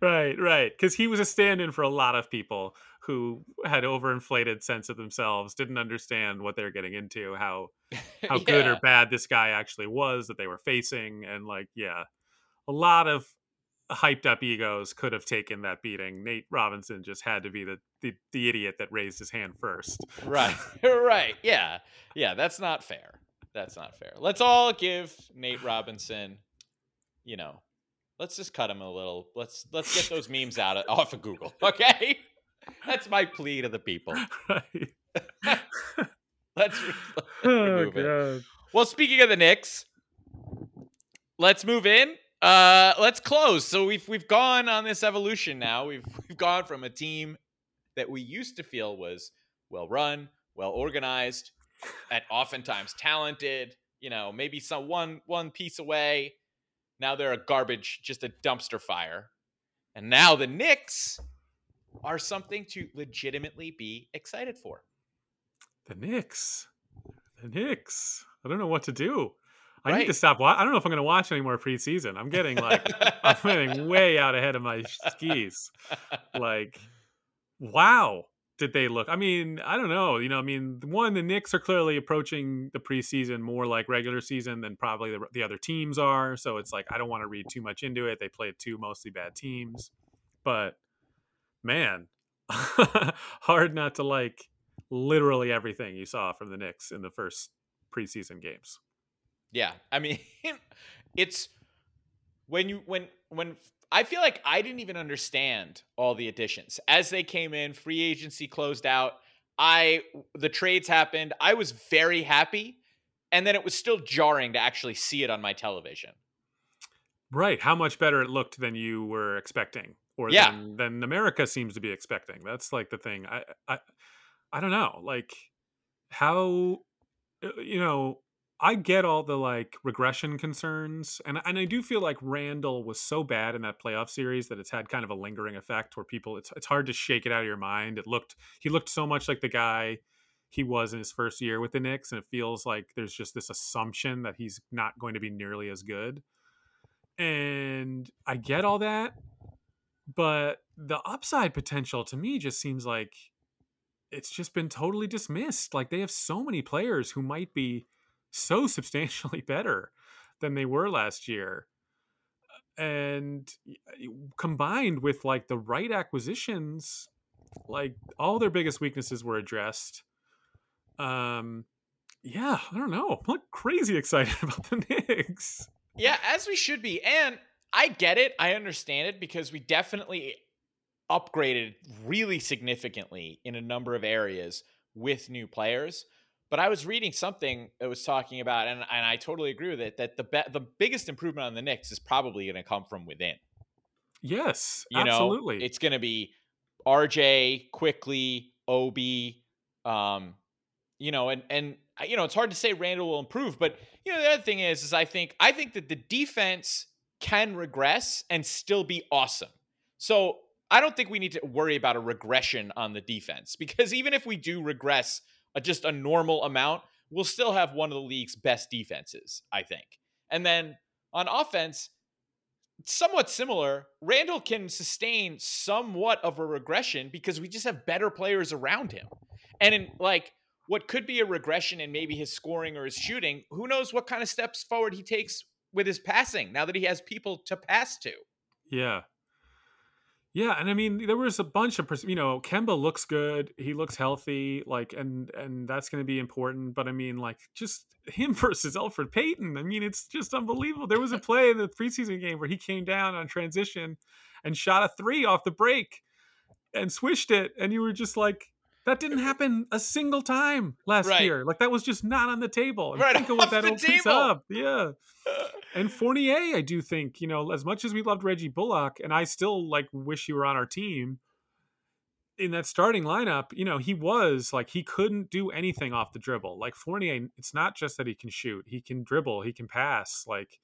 Right. Because he was a stand-in for a lot of people who had overinflated sense of themselves, didn't understand what they were getting into, how good or bad this guy actually was that they were facing. And, like, a lot of hyped up egos could have taken that beating. Nate Robinson just had to be the idiot that raised his hand first. Right. Yeah. That's not fair. Let's all give Nate Robinson, you know, let's just cut him a little. Let's get those memes off of Google. Okay. That's my plea to the people. Right. let's remove it. Well, speaking of the Knicks, let's move in. Let's close. So we've gone on this evolution now. We've gone from a team that we used to feel was well run, well organized, at oftentimes talented, you know, maybe some one piece away. Now they're a garbage, just a dumpster fire. And now the Knicks are something to legitimately be excited for. The Knicks. I don't know what to do. I need to stop. I don't know if I'm going to watch any more preseason. I'm getting I'm getting way out ahead of my skis. Like, wow, did they look? I mean, I don't know. You know, I mean, one, the Knicks are clearly approaching the preseason more like regular season than probably the other teams are. So it's like, I don't want to read too much into it. They played two mostly bad teams, but man, hard not to like literally everything you saw from the Knicks in the first preseason games. Yeah, I mean, it's when I feel like I didn't even understand all the additions as they came in. Free agency closed out. The trades happened. I was very happy, and then it was still jarring to actually see it on my television. Right, how much better it looked than you were expecting, or than America seems to be expecting. That's like the thing. I don't know, like how, you know. I get all the like regression concerns, and I do feel like Randall was so bad in that playoff series that it's had kind of a lingering effect where people it's hard to shake it out of your mind. He looked so much like the guy he was in his first year with the Knicks, and it feels like there's just this assumption that he's not going to be nearly as good. And I get all that, but the upside potential to me just seems like it's just been totally dismissed. Like they have so many players who might be so substantially better than they were last year, and combined with like the right acquisitions, like all their biggest weaknesses were addressed. I don't know, I'm like crazy excited about the Knicks, as we should be, and I get it, I understand it, because we definitely upgraded really significantly in a number of areas with new players. But I was reading something that was talking about, and I totally agree with it, that the biggest improvement on the Knicks is probably going to come from within. Yes, you absolutely. Know, it's going to be RJ, Quickley, Obi, and it's hard to say Randall will improve, but you know the other thing is I think that the defense can regress and still be awesome. So I don't think we need to worry about a regression on the defense, because even if we do regress just a normal amount, we'll still have one of the league's best defenses, I think. And then on offense, somewhat similar, Randall can sustain somewhat of a regression because we just have better players around him. And in like what could be a regression in maybe his scoring or his shooting, who knows what kind of steps forward he takes with his passing now that he has people to pass to. Yeah. Yeah, and I mean, there was a bunch of, Kemba looks good. He looks healthy, like, and that's going to be important. But I mean, like, just him versus Elfrid Payton. I mean, it's just unbelievable. There was a play in the preseason game where he came down on transition and shot a three off the break and swished it. And you were just like, that didn't happen a single time last year. Like, that was just not on the table. And think of what that opens up. Yeah. And Fournier, I do think, as much as we loved Reggie Bullock, and I still like wish he were on our team in that starting lineup, he was like, he couldn't do anything off the dribble. Like Fournier, it's not just that he can shoot, he can dribble, he can pass. Like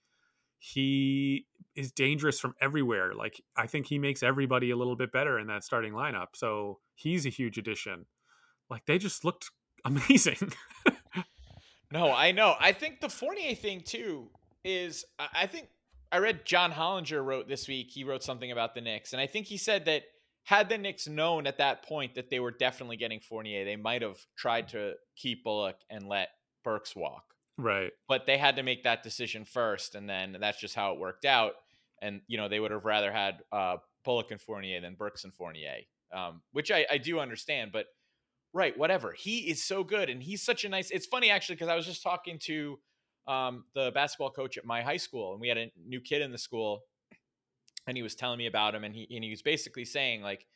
he is dangerous from everywhere. Like I think he makes everybody a little bit better in that starting lineup. So he's a huge addition. Like they just looked amazing. No, I know. I think the Fournier thing too is, I think I read John Hollinger wrote this week, he wrote something about the Knicks, and I think he said that had the Knicks known at that point that they were definitely getting Fournier, they might have tried to keep Bullock and let Burks walk. Right. But they had to make that decision first, and then that's just how it worked out. And, they would have rather had Bullock and Fournier than Burks and Fournier, which I do understand, but right, whatever. He is so good, and he's such a nice... It's funny, actually, because I was just talking to... the basketball coach at my high school, and we had a new kid in the school, and he was telling me about him, and he was basically saying like,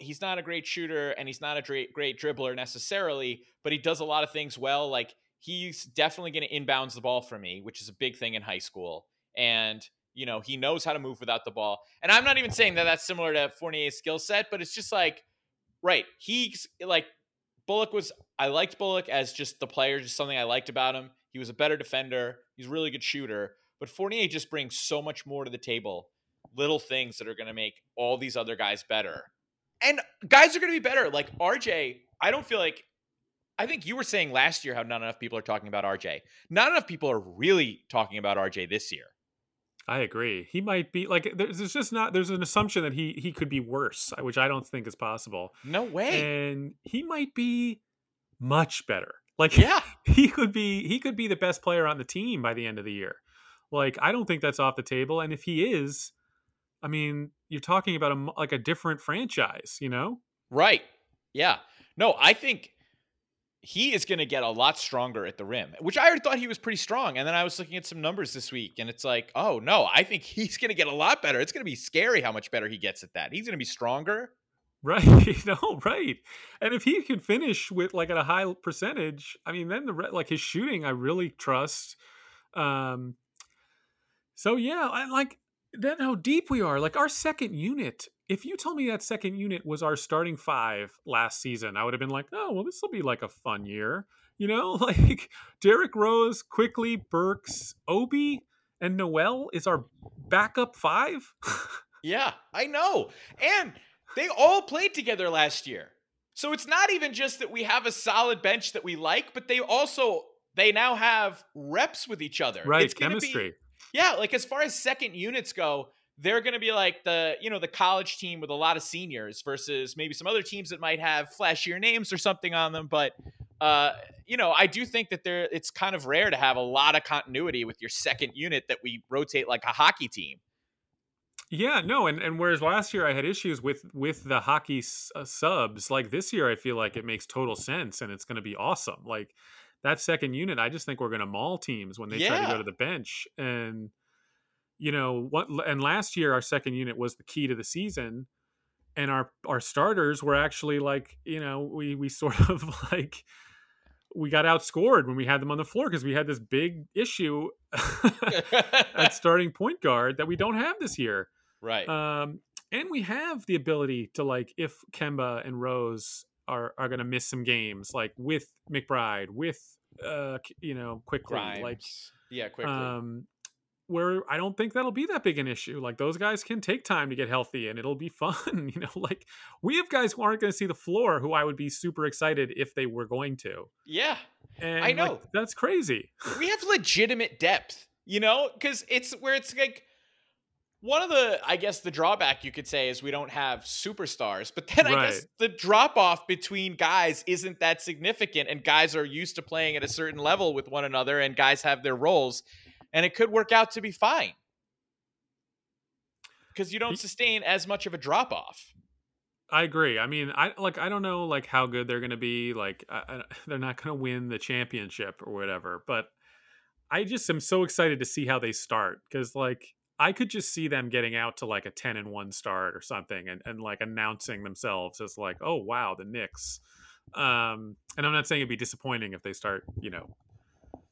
he's not a great shooter and he's not a great dribbler necessarily, but he does a lot of things well. Like he's definitely going to inbounds the ball for me, which is a big thing in high school. And, he knows how to move without the ball. And I'm not even saying that that's similar to Fournier's skill set, but it's just like, right. He's like, Bullock was, I liked Bullock as just the player, just something I liked about him. He was a better defender. He's a really good shooter. But Fournier just brings so much more to the table. Little things that are going to make all these other guys better. And guys are going to be better. Like RJ, I don't feel like, I think you were saying last year how not enough people are talking about RJ. Not enough people are really talking about RJ this year. I agree. He might be like, there's just not, there's an assumption that he could be worse, which I don't think is possible. No way. And he might be much better. Like, yeah, he could be the best player on the team by the end of the year. Like, I don't think that's off the table. And if he is, I mean, you're talking about a different franchise, you know? Right. Yeah. No, I think he is going to get a lot stronger at the rim, which I already thought he was pretty strong. And then I was looking at some numbers this week, and it's like, oh, no, I think he's going to get a lot better. It's going to be scary how much better he gets at that. He's going to be stronger. Right. No, right. And if he can finish with, like, at a high percentage, I mean, then his shooting I really trust. So, yeah, I like then how deep we are. Like, our second unit, if you told me that second unit was our starting five last season, I would have been like, oh, well, this will be like a fun year. You know, like Derrick Rose, Quickley, Burks, Obi, and Noel is our backup five. Yeah, I know. And they all played together last year. So it's not even just that we have a solid bench that we like, but they now have reps with each other. Right, it's chemistry. Yeah, like as far as second units go, they're going to be like the college team with a lot of seniors versus maybe some other teams that might have flashier names or something on them. But, I do think that it's kind of rare to have a lot of continuity with your second unit that we rotate like a hockey team. Yeah, no. And whereas last year I had issues with the hockey subs, like this year, I feel like it makes total sense and it's going to be awesome. Like, that second unit, I just think we're going to maul teams when they try to go to the bench. And, you know, last year, our second unit was the key to the season. And our starters were actually like, you know, we sort of like, we got outscored when we had them on the floor because we had this big issue at starting point guard that we don't have this year. Right. And we have the ability to, like, if Kemba and Rose are going to miss some games, like with McBride, with Quickley, Grimes. Quickley. Where I don't think that'll be that big an issue. Like, those guys can take time to get healthy, and it'll be fun. You know, like, we have guys who aren't going to see the floor, who I would be super excited if they were going to. Yeah, and I know, like, that's crazy. We have legitimate depth, you know, because it's like. One of the, I guess, the drawback you could say is we don't have superstars, but then right. I guess the drop-off between guys isn't that significant, and guys are used to playing at a certain level with one another, and guys have their roles, and it could work out to be fine because you don't sustain as much of a drop-off. I agree. I mean, I don't know, like, how good they're going to be. Like, they're not going to win the championship or whatever, but I just am so excited to see how they start because, like, I could just see them getting out to like a 10-1 start or something and like announcing themselves as like, oh, wow, the Knicks. And I'm not saying it'd be disappointing if they start, you know,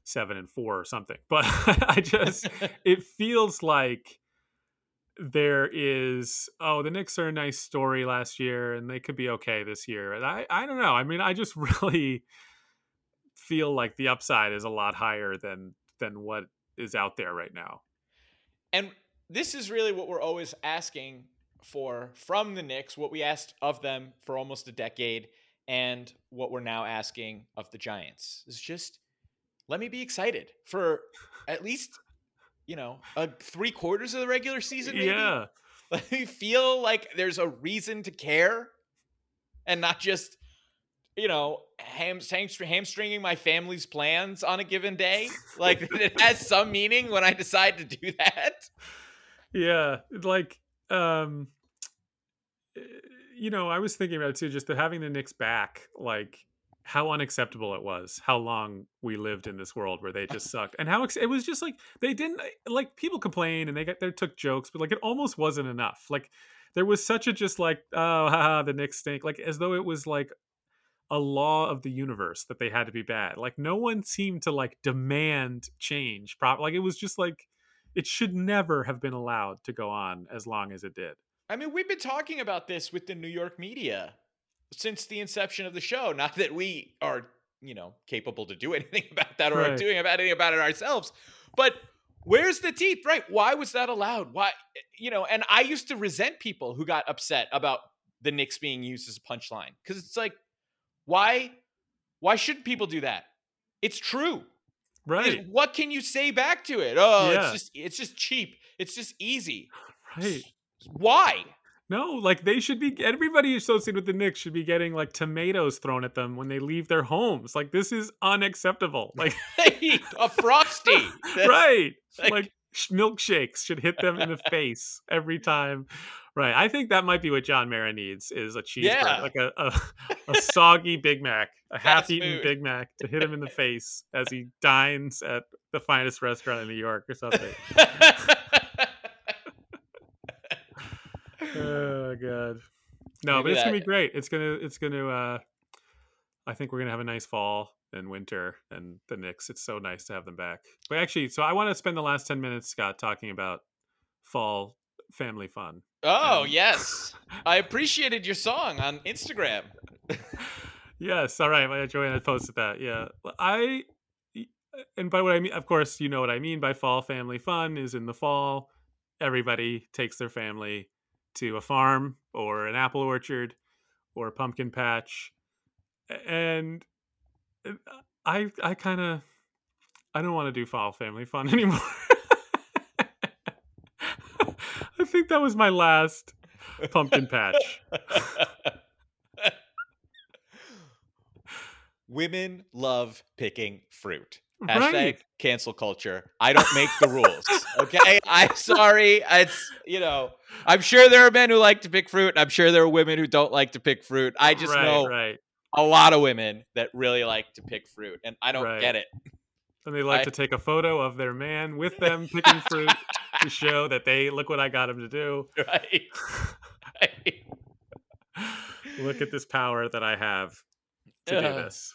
7-4 or something, but it feels like there is, oh, the Knicks are a nice story last year and they could be okay this year. And I don't know. I mean, I just really feel like the upside is a lot higher than what is out there right now. And this is really what we're always asking for from the Knicks, what we asked of them for almost a decade, and what we're now asking of the Giants. It's just, let me be excited for at least, you know, 3/4 of the regular season, maybe. Yeah. Let me feel like there's a reason to care and not just, you know, hamstringing my family's plans on a given day. Like, it has some meaning when I decide to do that. Yeah. Like, you know, I was thinking about it too, just having the Knicks back, like how unacceptable it was, how long we lived in this world where they just sucked, and how it was just like, they didn't, like, people complain and they took jokes, but like, it almost wasn't enough. Like, there was such a just like, oh, haha, the Knicks stink. Like, as though it was like a law of the universe that they had to be bad. Like, no one seemed to like demand change. Like, it was just like, it should never have been allowed to go on as long as it did. I mean, we've been talking about this with the New York media since the inception of the show. Not that we are, you know, capable to do anything about that or right. are doing about anything about it ourselves. But where's the teeth, right? Why was that allowed? Why, you know, and I used to resent people who got upset about the Knicks being used as a punchline. Because it's like, why shouldn't people do that? It's true. Right. What can you say back to it? Oh, yeah. it's just cheap. It's just easy. Right. Why? No, like they should be, everybody associated with the Knicks should be getting like tomatoes thrown at them when they leave their homes. Like this is unacceptable. Like a Frosty. Right. Like milkshakes should hit them in the face every time. Right. I think that might be what John Mara needs is a cheeseburger, like a soggy Big Mac, a half-eaten Big Mac to hit him in the face as he dines at the finest restaurant in New York or something. Oh God. No, maybe, but it's going to be great. It's going to, I think we're going to have a nice fall and winter and the Knicks. It's so nice to have them back. But actually, so I want to spend the last 10 minutes, Scott, talking about fall family fun. Oh, yes. I appreciated your song on Instagram. Yes. All right. Joanna posted that. Yeah. And by what I mean, of course, you know what I mean by fall family fun is in the fall, everybody takes their family to a farm or an apple orchard or a pumpkin patch. And I don't want to do fall family fun anymore. I think that was my last pumpkin patch. Women love picking fruit. Hashtag cancel culture. I don't make the rules. Okay. I'm sorry. It's, you know, I'm sure there are men who like to pick fruit. And I'm sure there are women who don't like to pick fruit. I just know a lot of women that really like to pick fruit and I don't get it. And they like to take a photo of their man with them picking fruit to show that they look what I got him to do. Right. Look at this power that I have to do this.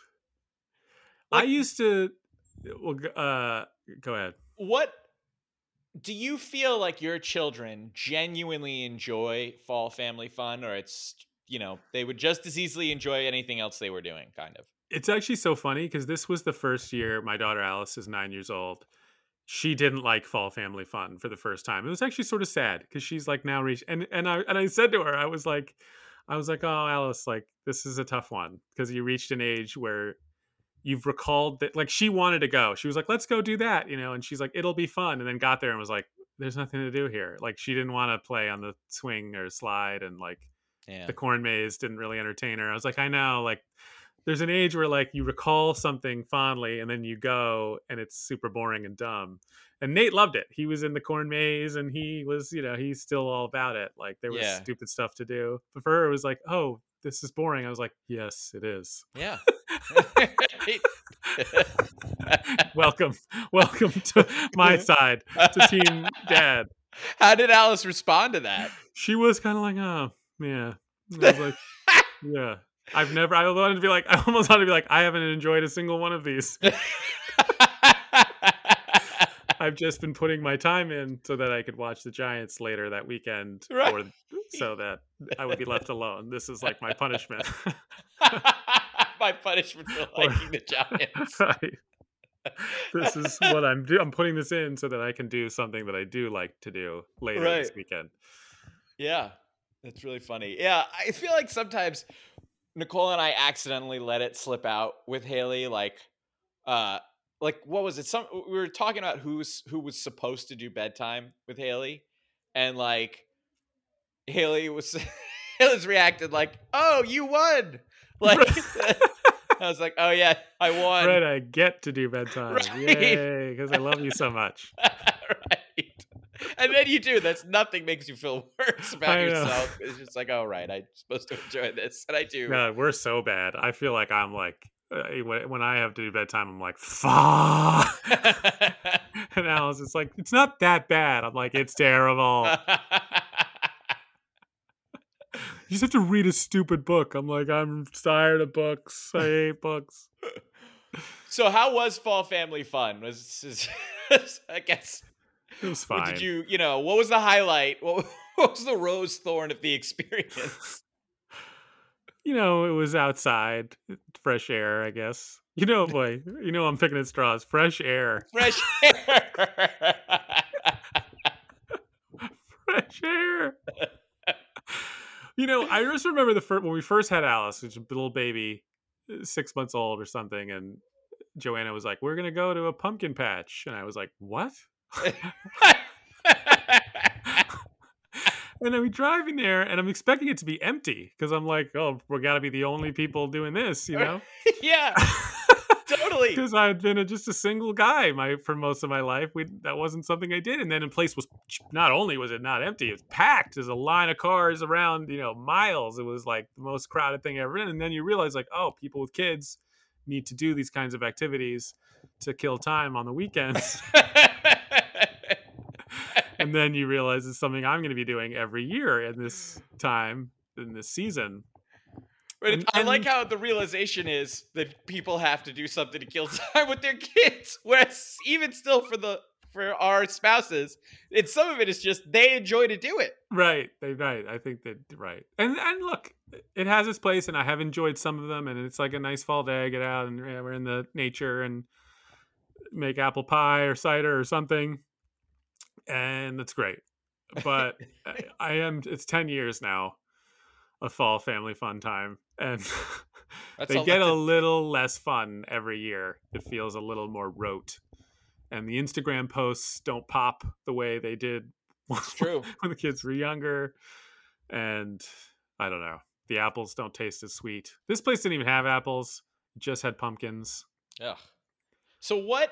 I used to, well, go ahead. What do you feel like your children genuinely enjoy fall family fun, or it's, you know, they would just as easily enjoy anything else they were doing, kind of? It's actually so funny because this was the first year my daughter Alice is 9 years old. She didn't like fall family fun for the first time. It was actually sort of sad because she's like now reached, and I said to her, I was like, oh, Alice, like this is a tough one because you reached an age where you've recalled that, like she wanted to go. She was like, let's go do that, you know? And she's like, it'll be fun. And then got there and was like, there's nothing to do here. Like she didn't want to play on the swing or slide. And like the corn maze didn't really entertain her. I was like, I know, like there's an age where like you recall something fondly and then you go and it's super boring and dumb. And Nate loved it. He was in the corn maze and he was, you know, he's still all about it. Like there was stupid stuff to do. But for her, it was like, oh, this is boring. I was like, yes, it is. Yeah. welcome to my side, to team dad. How did Alice respond to that? She was kind of like, oh yeah. I was like, yeah, I almost wanted to be like, I haven't enjoyed a single one of these. I've just been putting my time in so that I could watch the Giants later that weekend, or so that I would be left alone. This is like my punishment. My punishment for liking the Giants. Right. This is what I'm doing. I'm putting this in so that I can do something that I do like to do later this weekend. Yeah, that's really funny. Yeah, I feel like sometimes Nicole and I accidentally let it slip out with Haley. Like what was it? We were talking about who was supposed to do bedtime with Haley, and like Haley's reacted like, "Oh, you won!" Like I was like, "Oh yeah, I won!" Right, I get to do bedtime, yay! Because I love you so much. Right, and then you do. That's nothing makes you feel worse about yourself. It's just like, "Oh right, I'm supposed to enjoy this," and I do. God, we're so bad. I feel like I'm like. When I have to do bedtime, I'm like, fuck. And Alice is like, it's not that bad. I'm like, it's terrible. You just have to read a stupid book. I'm like, I'm tired of books. I hate books. So how was fall family fun? I guess it was fine. Did you, you know, what was the highlight? What was the rose thorn of the experience? it was outside, fresh air, I guess. I'm picking at straws. Fresh air. Fresh air. Fresh air. I just remember when we first had Alice, which was a little baby, 6 months old or something, and Joanna was like, "We're gonna go to a pumpkin patch," and I was like, "What?" And I'm driving there, and I'm expecting it to be empty because I'm like, "Oh, we gotta be the only people doing this," Yeah, totally. Because I've been just a single guy for most of my life. That wasn't something I did. And then the place was, not only was it not empty, it was packed. There's a line of cars around, miles. It was like the most crowded thing ever. And then you realize, like, oh, people with kids need to do these kinds of activities to kill time on the weekends. And then you realize it's something I'm going to be doing every year at this time in this season. But I like how the realization is that people have to do something to kill time with their kids. Whereas even still for our spouses, and some of it is just they enjoy to do it. Right. Right. I think that right. And look, it has its place, and I have enjoyed some of them, and it's like a nice fall day. I get out and we're in the nature and make apple pie or cider or something. And that's great. But it's 10 years now of fall family fun time. And they get a little less fun every year. It feels a little more rote. And the Instagram posts don't pop the way they did when the kids were younger. And I don't know. The apples don't taste as sweet. This place didn't even have apples. It just had pumpkins. Ugh. So what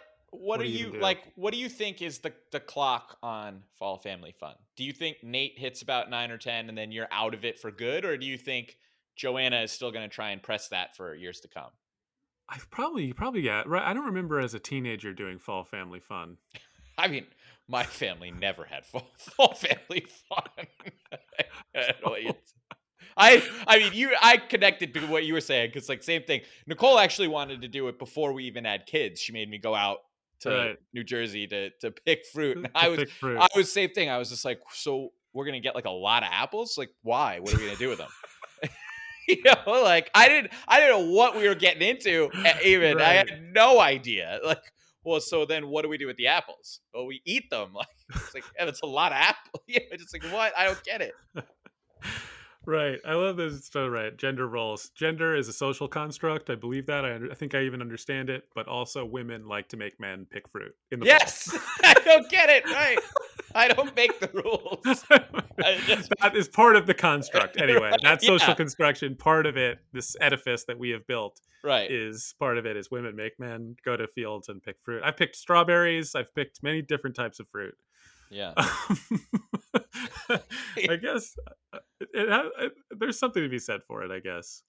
are you like? What do you think is the clock on fall family fun? Do you think Nate hits about 9 or 10 and then you're out of it for good? Or do you think Joanna is still going to try and press that for years to come? Yeah, right. I don't remember as a teenager doing fall family fun. I mean, my family never had fall family fun. I connected to what you were saying because like same thing. Nicole actually wanted to do it before we even had kids. She made me go out to New Jersey to pick fruit. And I was same thing. I was just like, so we're gonna get like a lot of apples? Like why? What are we gonna do with them? Like I didn't know what we were getting into even. Right. I had no idea. Like, well, so then what do we do with the apples? Well, we eat them. Like it's like, and it's a lot of apples. Yeah, it's like what? I don't get it. Right. I love this. It's so right. Gender roles. Gender is a social construct. I believe that. I think I even understand it. But also women like to make men pick fruit. Yes. I don't get it. Right. I don't make the rules. That is part of the construct. Anyway, right, that social construction, part of it, this edifice that we have built, right, is part of it is women make men go to fields and pick fruit. I've picked strawberries. I've picked many different types of fruit. Yeah. I guess there's something to be said for it, I guess.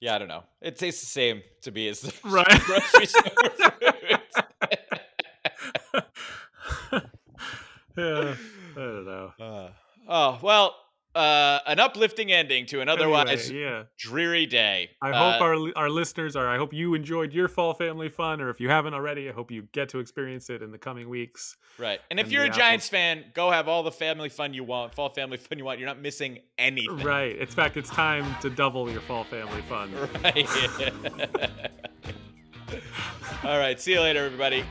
Yeah, I don't know. It tastes the same to me as the right. grocery store. Yeah, I don't know. An uplifting ending to an otherwise dreary day. I hope our listeners are. I hope you enjoyed your fall family fun, or if you haven't already, I hope you get to experience it in the coming weeks. Right, and if you're a Giants fan, go have all the family fun you want, fall family fun you want. You're not missing anything. Right. In fact, it's time to double your fall family fun. Right. All right. See you later, everybody.